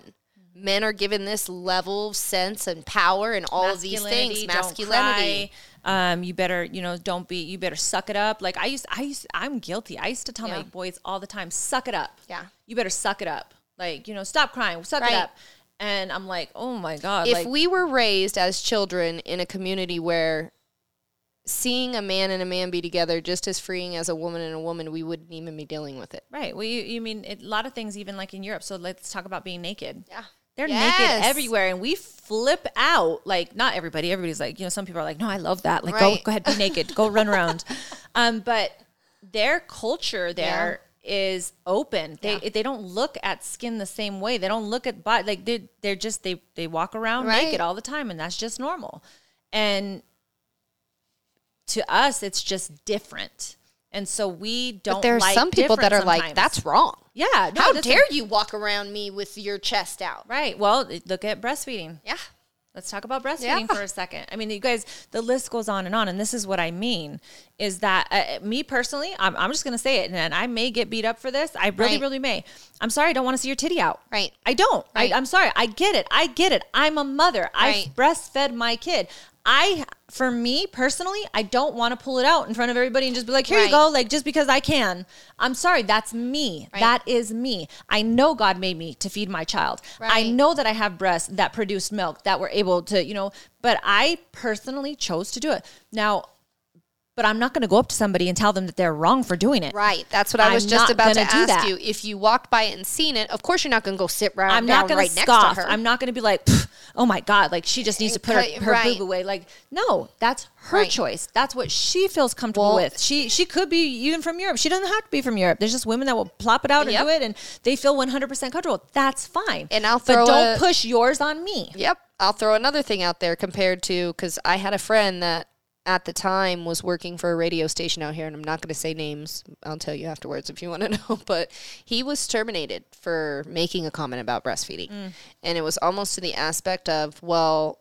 Men are given this level of sense and power and all of these things. Masculinity. Um, you better, you know, don't be, you better suck it up. Like I used, I used, I'm guilty. I used to tell yeah. my boys all the time, suck it up. Yeah. You better suck it up. Like, you know, stop crying, suck right. it up. And I'm like, oh my God. If like, we were raised as children in a community where seeing a man and a man be together just as freeing as a woman and a woman, we wouldn't even be dealing with it. Right. Well, you, you mean it, a lot of things, even like in Europe. So let's talk about being naked. Yeah. They're yes. naked everywhere. And we flip out. Like, not everybody. Everybody's like, you know, some people are like, no, I love that. Like, right. go, go ahead, be naked. Go run around. Um, but their culture there yeah. is open. They yeah. they don't look at skin the same way. They don't look at body. Like, they're, they're just, they, they walk around right. naked all the time. And that's just normal. And to us, it's just different. And so we don't like But there are like some people that are sometimes. Like, that's wrong. Yeah. No, how dare a- you walk around me with your chest out? Right. Well, look at breastfeeding. Yeah. Let's talk about breastfeeding yeah. for a second. I mean, you guys, the list goes on and on. And this is what I mean is that uh, me personally, I'm, I'm just going to say it. And I may get beat up for this. I really, right. really may. I'm sorry. I don't want to see your titty out. Right. I don't. Right. I, I'm sorry. I get it. I get it. I'm a mother. Right. I've breastfed my kid. I, for me personally, I don't want to pull it out in front of everybody and just be like, here right. you go. Like, just because I can. I'm sorry. That's me. Right. That is me. I know God made me to feed my child. Right. I know that I have breasts that produced milk that were able to, you know, but I personally chose to do it. Now, but I'm not going to go up to somebody and tell them that they're wrong for doing it. Right. That's what I was I'm just about to ask that. you. If you walked by it and seen it, of course you're not going to go sit right, I'm down not right scoff. next to her. I'm not going to be like, oh my God, like she just needs to put her, her right. boob away. Like, no, that's her right. choice. That's what she feels comfortable well, with. She she could be even from Europe. She doesn't have to be from Europe. There's just women that will plop it out and yep. do it and they feel one hundred percent comfortable. That's fine. And I'll throw But don't a, push yours on me. Yep. I'll throw another thing out there compared to, because I had a friend that at the time was working for a radio station out here, and I'm not going to say names. I'll tell you afterwards if you want to know, but he was terminated for making a comment about breastfeeding. Mm. And it was almost to the aspect of, well,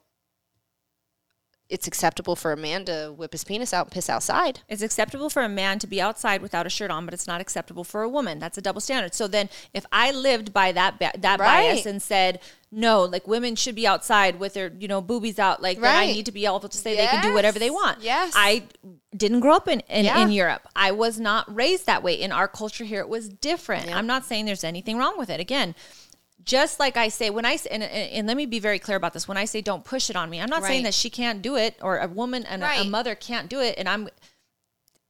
it's acceptable for a man to whip his penis out and piss outside. It's acceptable for a man to be outside without a shirt on, but it's not acceptable for a woman. That's a double standard. So then if I lived by that ba- that right. bias and said, no, like women should be outside with their, you know, boobies out, like right. then I need to be able to say yes. they can do whatever they want. Yes. I didn't grow up in, in, yeah. in Europe. I was not raised that way. In our culture here, it was different. Yeah. I'm not saying there's anything wrong with it. Again, just like I say, when I and, and let me be very clear about this. When I say don't push it on me, I'm not right. saying that she can't do it or a woman and right. a, a mother can't do it. And I'm,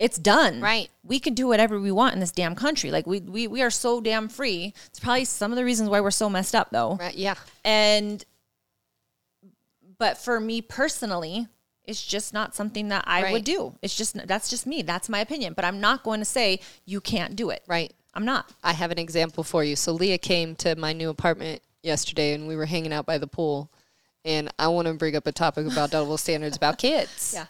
it's done. Right. We can do whatever we want in this damn country. Like we we we are so damn free. It's probably some of the reasons why we're so messed up, though. Right. Yeah. And, but for me personally, it's just not something that I right. would do. It's just that's just me. That's my opinion. But I'm not going to say you can't do it. Right. I'm not. I have an example for you. So Leah came to my new apartment yesterday and we were hanging out by the pool, and I want to bring up a topic about double standards about kids. Yeah.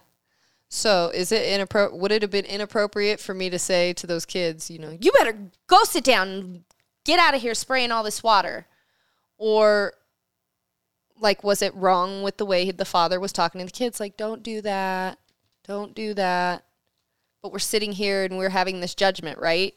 So is it inappro- would it have been inappropriate for me to say to those kids, you know, you better go sit down and get out of here spraying all this water? Or like, was it wrong with the way the father was talking to the kids? Like, don't do that. Don't do that. But we're sitting here and we're having this judgment, right?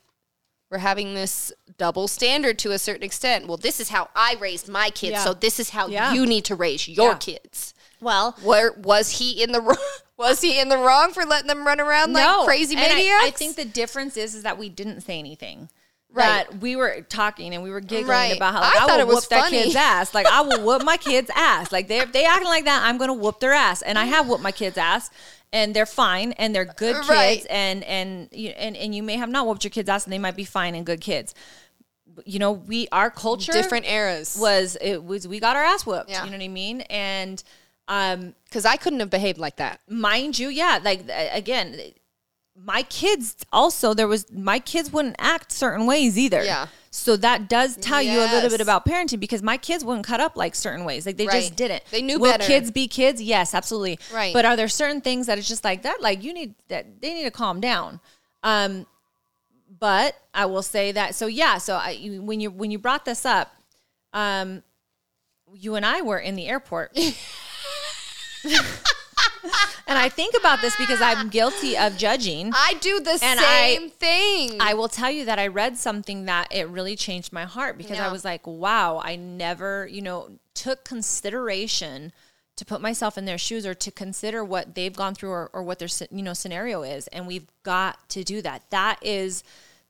We're having this double standard to a certain extent. Well, this is how I raised my kids, yeah. so this is how yeah. you need to raise your yeah. kids. Well, where was he in the wrong? Was he in the wrong for letting them run around no. like crazy maniacs? And I, I think the difference is, is that we didn't say anything. Right. That we were talking and we were giggling right. about how like, I, I will whoop funny. that kid's ass. Like, I will whoop my kid's ass. Like, if they acting like that, I'm going to whoop their ass. And I have whooped my kid's ass. And they're fine, and they're good kids, right. and and you and, and you may have not whooped your kids' ass, and they might be fine and good kids. You know, we our culture, different eras, was it was we got our ass whooped. Yeah. You know what I mean? And um, because I couldn't have behaved like that, mind you. Yeah, like again, my kids also there was my kids wouldn't act certain ways either. Yeah. So that does tell yes. you a little bit about parenting because my kids wouldn't cut up like certain ways. Like they right. just didn't. They knew Will better. Will kids be kids? Yes, absolutely. Right. But are there certain things that it's just like that? Like you need that they need to calm down. Um, but I will say that. So yeah. So I, when you when you brought this up, um, you and I were in the airport. And I think about this because I'm guilty of judging. I do the and same I, thing. I will tell you that I read something that it really changed my heart because yeah. I was like, wow, I never, you know, took consideration to put myself in their shoes or to consider what they've gone through or, or what their, you know, scenario is. And we've got to do that. That is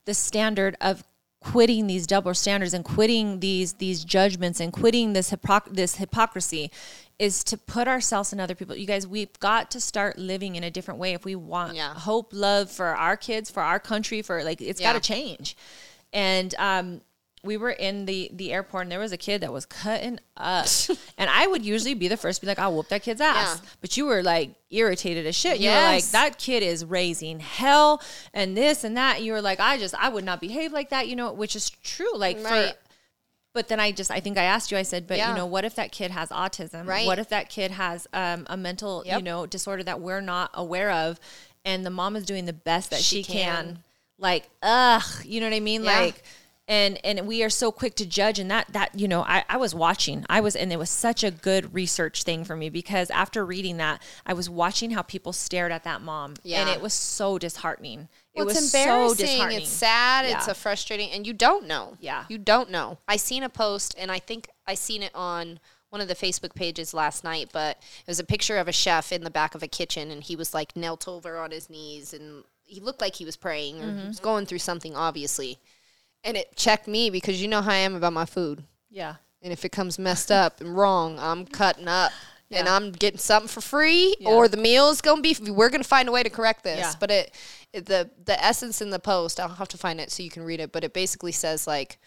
the standard of quitting these double standards and quitting these these judgments and quitting this hypocr- this hypocrisy is to put ourselves in other people. You guys, we've got to start living in a different way if we want yeah. hope, love for our kids, for our country, for like it's yeah. got to change. And um, we were in the the airport and there was a kid that was cutting up. And I would usually be the first to be like, I'll whoop that kid's ass. Yeah. But you were like irritated as shit. You yes. were like, that kid is raising hell and this and that. You were like, I just, I would not behave like that, you know, which is true. Like right. for, but then I just, I think I asked you, I said, but yeah. you know, what if that kid has autism? Right. What if that kid has um, a mental, yep. you know, disorder that we're not aware of and the mom is doing the best that she, she can. can. Like, ugh, you know what I mean? Yeah. Like, And and we are so quick to judge. And that, that you know, I, I was watching. I was, and it was such a good research thing for me because after reading that, I was watching how people stared at that mom. Yeah. And it was so disheartening. Well, it was it's embarrassing. So disheartening. It's sad. Yeah. It's a frustrating. And you don't know. Yeah. You don't know. I seen a post, and I think I seen it on one of the Facebook pages last night, but it was a picture of a chef in the back of a kitchen, and he was, like, knelt over on his knees, and he looked like he was praying or mm-hmm. he was going through something, obviously. And it checked me because you know how I am about my food. Yeah. And if it comes messed up and wrong, I'm cutting up. Yeah. And I'm getting something for free yeah. or the meal's going to be, we're going to find a way to correct this. Yeah. But it, it the the essence in the post, I'll have to find it so you can read it, but it basically says like,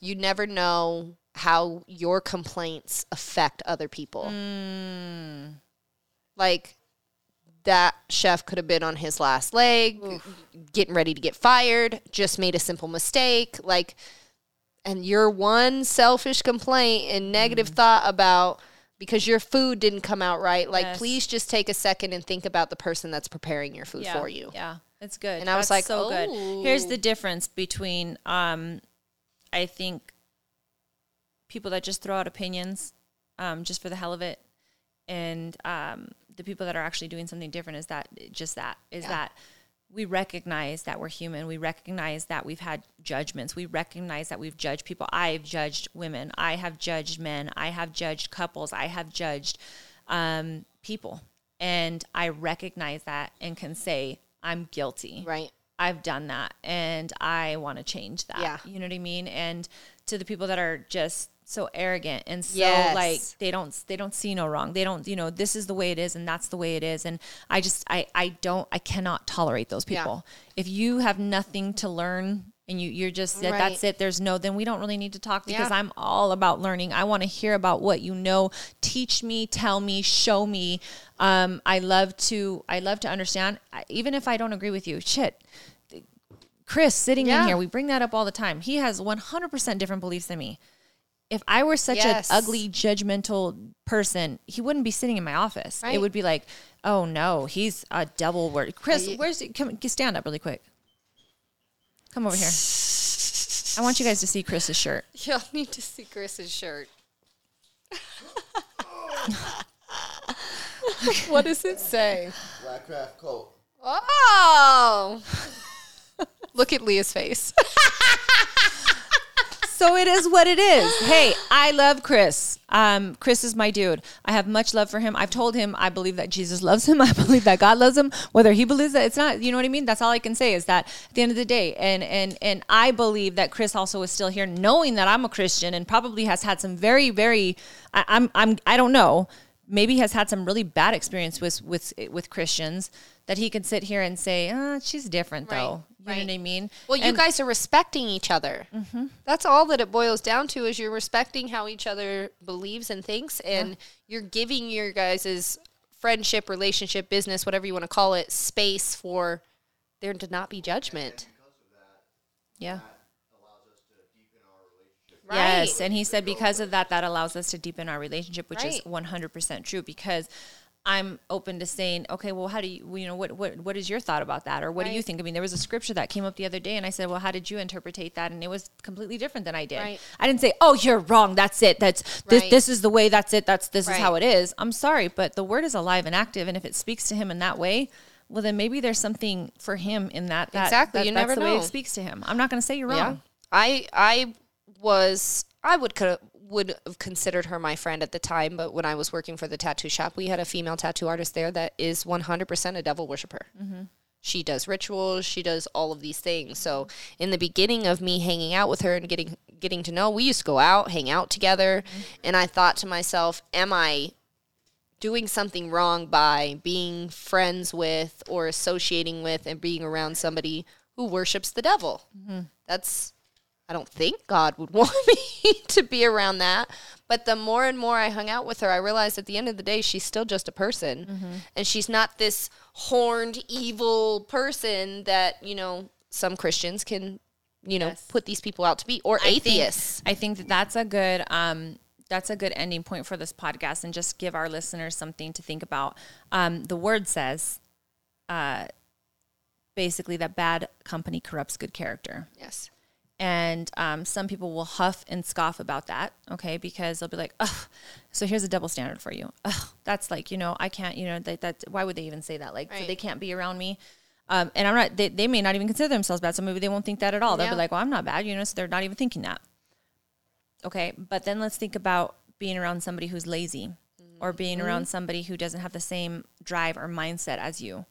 you never know how your complaints affect other people. Mm. Like that chef could have been on his last leg, Oof. getting ready to get fired, just made a simple mistake. Like, and your one selfish complaint and negative mm. thought about because your food didn't come out right. Like, yes. please just take a second and think about the person that's preparing your food yeah. for you. Yeah, it's good. And that's I was like, so oh. good. Here's the difference between, um, I think, people that just throw out opinions um, just for the hell of it and um, the people that are actually doing something different is that just that is yeah. that we recognize that we're human. We recognize that we've had judgments. We recognize that we've judged people. I've judged women. I have judged men. I have judged couples. I have judged um, people. And I recognize that and can say, I'm guilty. Right. I've done that. And I want to change that. Yeah. You know what I mean? And to the people that are just so arrogant and so yes. like they don't they don't see no wrong. They don't, you know, this is the way it is and that's the way it is. And I just I I don't I cannot tolerate those people. Yeah. If you have nothing to learn and you you're just right. that's it, there's no then we don't really need to talk because yeah. I'm all about learning. I want to hear about what you know. Teach me, tell me, show me. Um I love to I love to understand even if I don't agree with you. Shit. Chris sitting yeah. in here, we bring that up all the time. He has one hundred percent different beliefs than me. If I were such yes. an ugly, judgmental person, he wouldn't be sitting in my office. Right. It would be like, oh, no, he's a devil word. Chris, you- where's he? Come, stand up really quick. Come over here. I want you guys to see Chris's shirt. Y'all need to see Chris's shirt. What does it say? Blackcraft Cult. Oh! Look at Leah's face. So it is what it is. Hey, I love Chris. Um, Chris is my dude. I have much love for him. I've told him I believe that Jesus loves him. I believe that God loves him. Whether he believes that, it's not, you know what I mean? That's all I can say is that at the end of the day, and and and I believe that Chris also is still here knowing that I'm a Christian and probably has had some very, very, I, I'm, I'm, I don't know, maybe has had some really bad experience with with with Christians, that he can sit here and say, oh, she's different, right, though. You right. know what I mean? Well, and you guys are respecting each other. Mm-hmm. That's all that it boils down to, is you're respecting how each other believes and thinks, and yeah. you're giving your guys' friendship, relationship, business, whatever you want to call it, space for there to not be judgment. And because of that, yeah. that allows us to deepen our relationship. Right. Yes, and he said because of that, that allows us to deepen our relationship, which right. is one hundred percent true, because I'm open to saying, okay, well, how do you, you know, what, what, what is your thought about that? Or what right. do you think? I mean, there was a scripture that came up the other day and I said, well, how did you interpretate that? And it was completely different than I did. Right. I didn't say, oh, you're wrong. That's it. That's this, right. this is the way. That's it. That's, this right. is how it is. I'm sorry, but the word is alive and active. And if it speaks to him in that way, well, then maybe there's something for him in that. that exactly. That, you that's never the know. Way it speaks to him. I'm not going to say you're wrong. Yeah. I, I was, I would could would have considered her my friend at the time, but when I was working for the tattoo shop, we had a female tattoo artist there that is one hundred percent a devil worshiper. Mm-hmm. She does rituals. She does all of these things. So in the beginning of me hanging out with her and getting getting to know, we used to go out, hang out together, mm-hmm. and I thought to myself, am I doing something wrong by being friends with or associating with and being around somebody who worships the devil? Mm-hmm. That's... I don't think God would want me to be around that. But the more and more I hung out with her, I realized at the end of the day, she's still just a person. Mm-hmm. And she's not this horned, evil person that, you know, some Christians can, you know, yes. put these people out to be, or I atheists. Think, I think that that's a good, um, that's a good ending point for this podcast, and just give our listeners something to think about. Um, the word says, uh, basically that bad company corrupts good character. Yes. And um, some people will huff and scoff about that, okay, because they'll be like, oh, so here's a double standard for you. Oh, that's like, you know, I can't, you know, that, that why would they even say that? Like, right. so they can't be around me. Um, and I'm not, they, they may not even consider themselves bad, so maybe they won't think that at all. They'll yeah. be like, well, I'm not bad, you know, so they're not even thinking that. Okay, but then let's think about being around somebody who's lazy, mm-hmm. or being around somebody who doesn't have the same drive or mindset as you.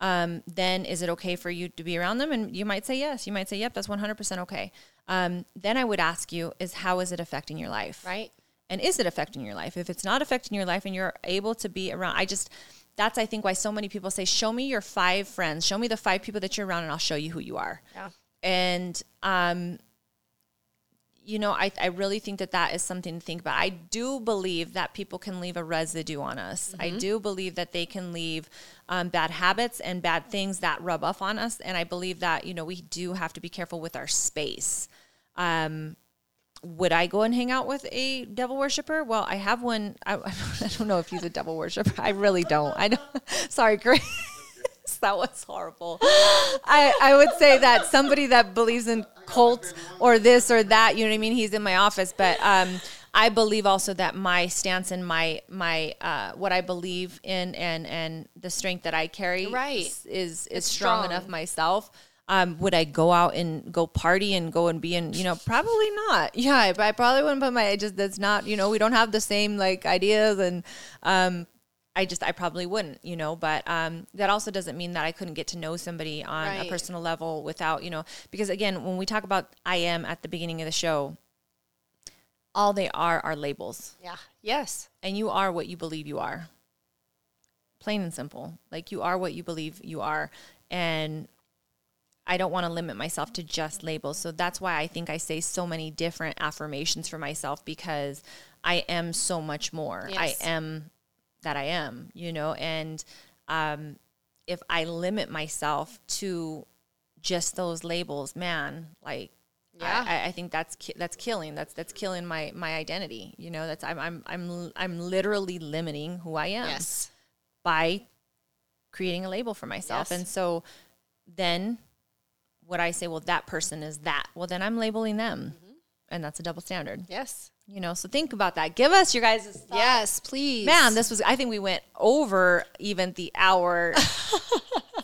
Um, then is it okay for you to be around them? And you might say yes. You might say, yep, that's one hundred percent okay. Um, then I would ask you is, how is it affecting your life? Right. And is it affecting your life? If it's not affecting your life and you're able to be around, I just, that's, I think, why so many people say, show me your five friends. Show me the five people that you're around and I'll show you who you are. Yeah. And, um, you know, I, I really think that that is something to think about. I do believe that people can leave a residue on us. Mm-hmm. I do believe that they can leave um, bad habits and bad things that rub off on us. And I believe that, you know, we do have to be careful with our space. Um, would I go and hang out with a devil worshiper? Well, I have one. I, I don't know if he's a devil worshiper. I really don't. I don't. Sorry, Chris. That was horrible. I, I would say that somebody that believes in cults or this or that, you know what I mean? He's in my office, but um, I believe also that my stance and my my uh, what I believe in and and the strength that I carry right. is is, is strong, strong enough myself. Um, would I go out and go party and go and be in, you know, probably not. Yeah, I, I probably wouldn't put my, it just, that's not, you know, we don't have the same like ideas and um I just, I probably wouldn't, you know, but um, that also doesn't mean that I couldn't get to know somebody on right. a personal level without, you know, because again, when we talk about I am at the beginning of the show, all they are are labels. Yeah. Yes. And you are what you believe you are. Plain and simple. Like you are what you believe you are. And I don't want to limit myself to just labels. So that's why I think I say so many different affirmations for myself, because I am so much more. Yes. I am that I am, you know, and um, if I limit myself to just those labels, man, like, yeah, I, I think that's ki- that's killing. That's that's killing my my identity. You know, that's I'm I'm I'm I'm literally limiting who I am yes. by creating a label for myself. Yes. And so then, what I say, well, that person is that. Well, then I'm labeling them, mm-hmm. and that's a double standard. Yes. You know, so think about that. Give us your guys' thoughts. Yes, please. Man, this was, I think we went over even the hour.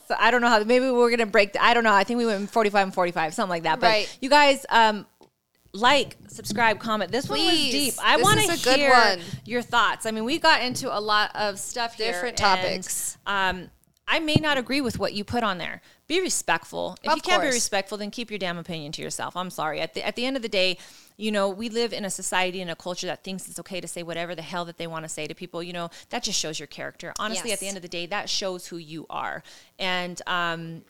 So I don't know how, maybe we're going to break, the, I don't know. I think we went forty-five and forty-five, something like that. But right. you guys, um, Like, subscribe, comment. This Please. one was deep. I want to hear one. your thoughts. I mean, we got into a lot of stuff here. Different topics. And, um, I may not agree with what you put on there. Be respectful. If of you can't course. be respectful, then keep your damn opinion to yourself. I'm sorry. At the, at the end of the day, you know, we live in a society and a culture that thinks it's okay to say whatever the hell that they want to say to people. You know, that just shows your character. Honestly, yes. at the end of the day, that shows who you are. And um,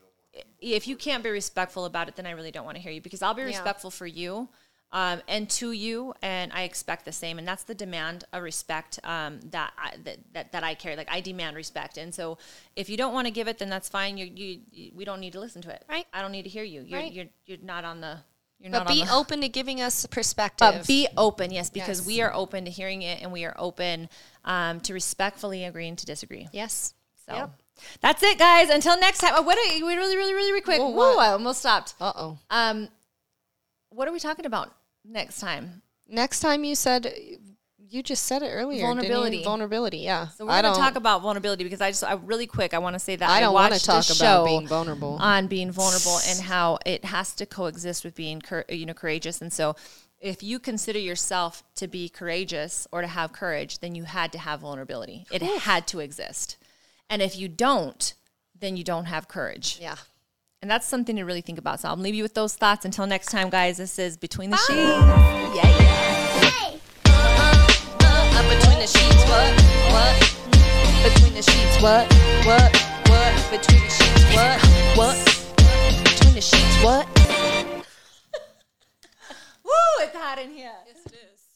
if you can't be respectful about it, then I really don't want to hear you, because I'll be yeah. respectful for you. Um, and to you, and I expect the same, and that's the demand of respect um, that, I, that that that I carry. Like, I demand respect, and so if you don't want to give it, then that's fine. You, you you we don't need to listen to it. Right. I don't need to hear you. You're right. you're, you're not on the. You're but not be on the, open to giving us perspective. But be open, yes, because yes. we are open to hearing it, and we are open um, to respectfully agreeing to disagree. Yes. So. Yep. That's it, guys. Until next time. Oh, what? Are, we really, really, really, really quick. Whoa! Whoa, I almost stopped. Uh oh. Um, what are we talking about? Next time. Next time you said, you just said it earlier. Vulnerability. Vulnerability, yeah. So we're going to talk about vulnerability, because I just, I really quick, I want to say that. I don't want to talk about being vulnerable. On being vulnerable and how it has to coexist with being, you know, courageous. And so if you consider yourself to be courageous or to have courage, then you had to have vulnerability. It Oof. had to exist. And if you don't, then you don't have courage. Yeah. And that's something to really think about. So I'll leave you with those thoughts. Until next time, guys, this is Between the Sheets. Yeah, yeah. Hey. Uh, uh, uh, between the sheets, what? What? Between the sheets, what? What? What? Between the sheets, what? What? Between the sheets, what? Woo, it's hot in here. Yes, it is.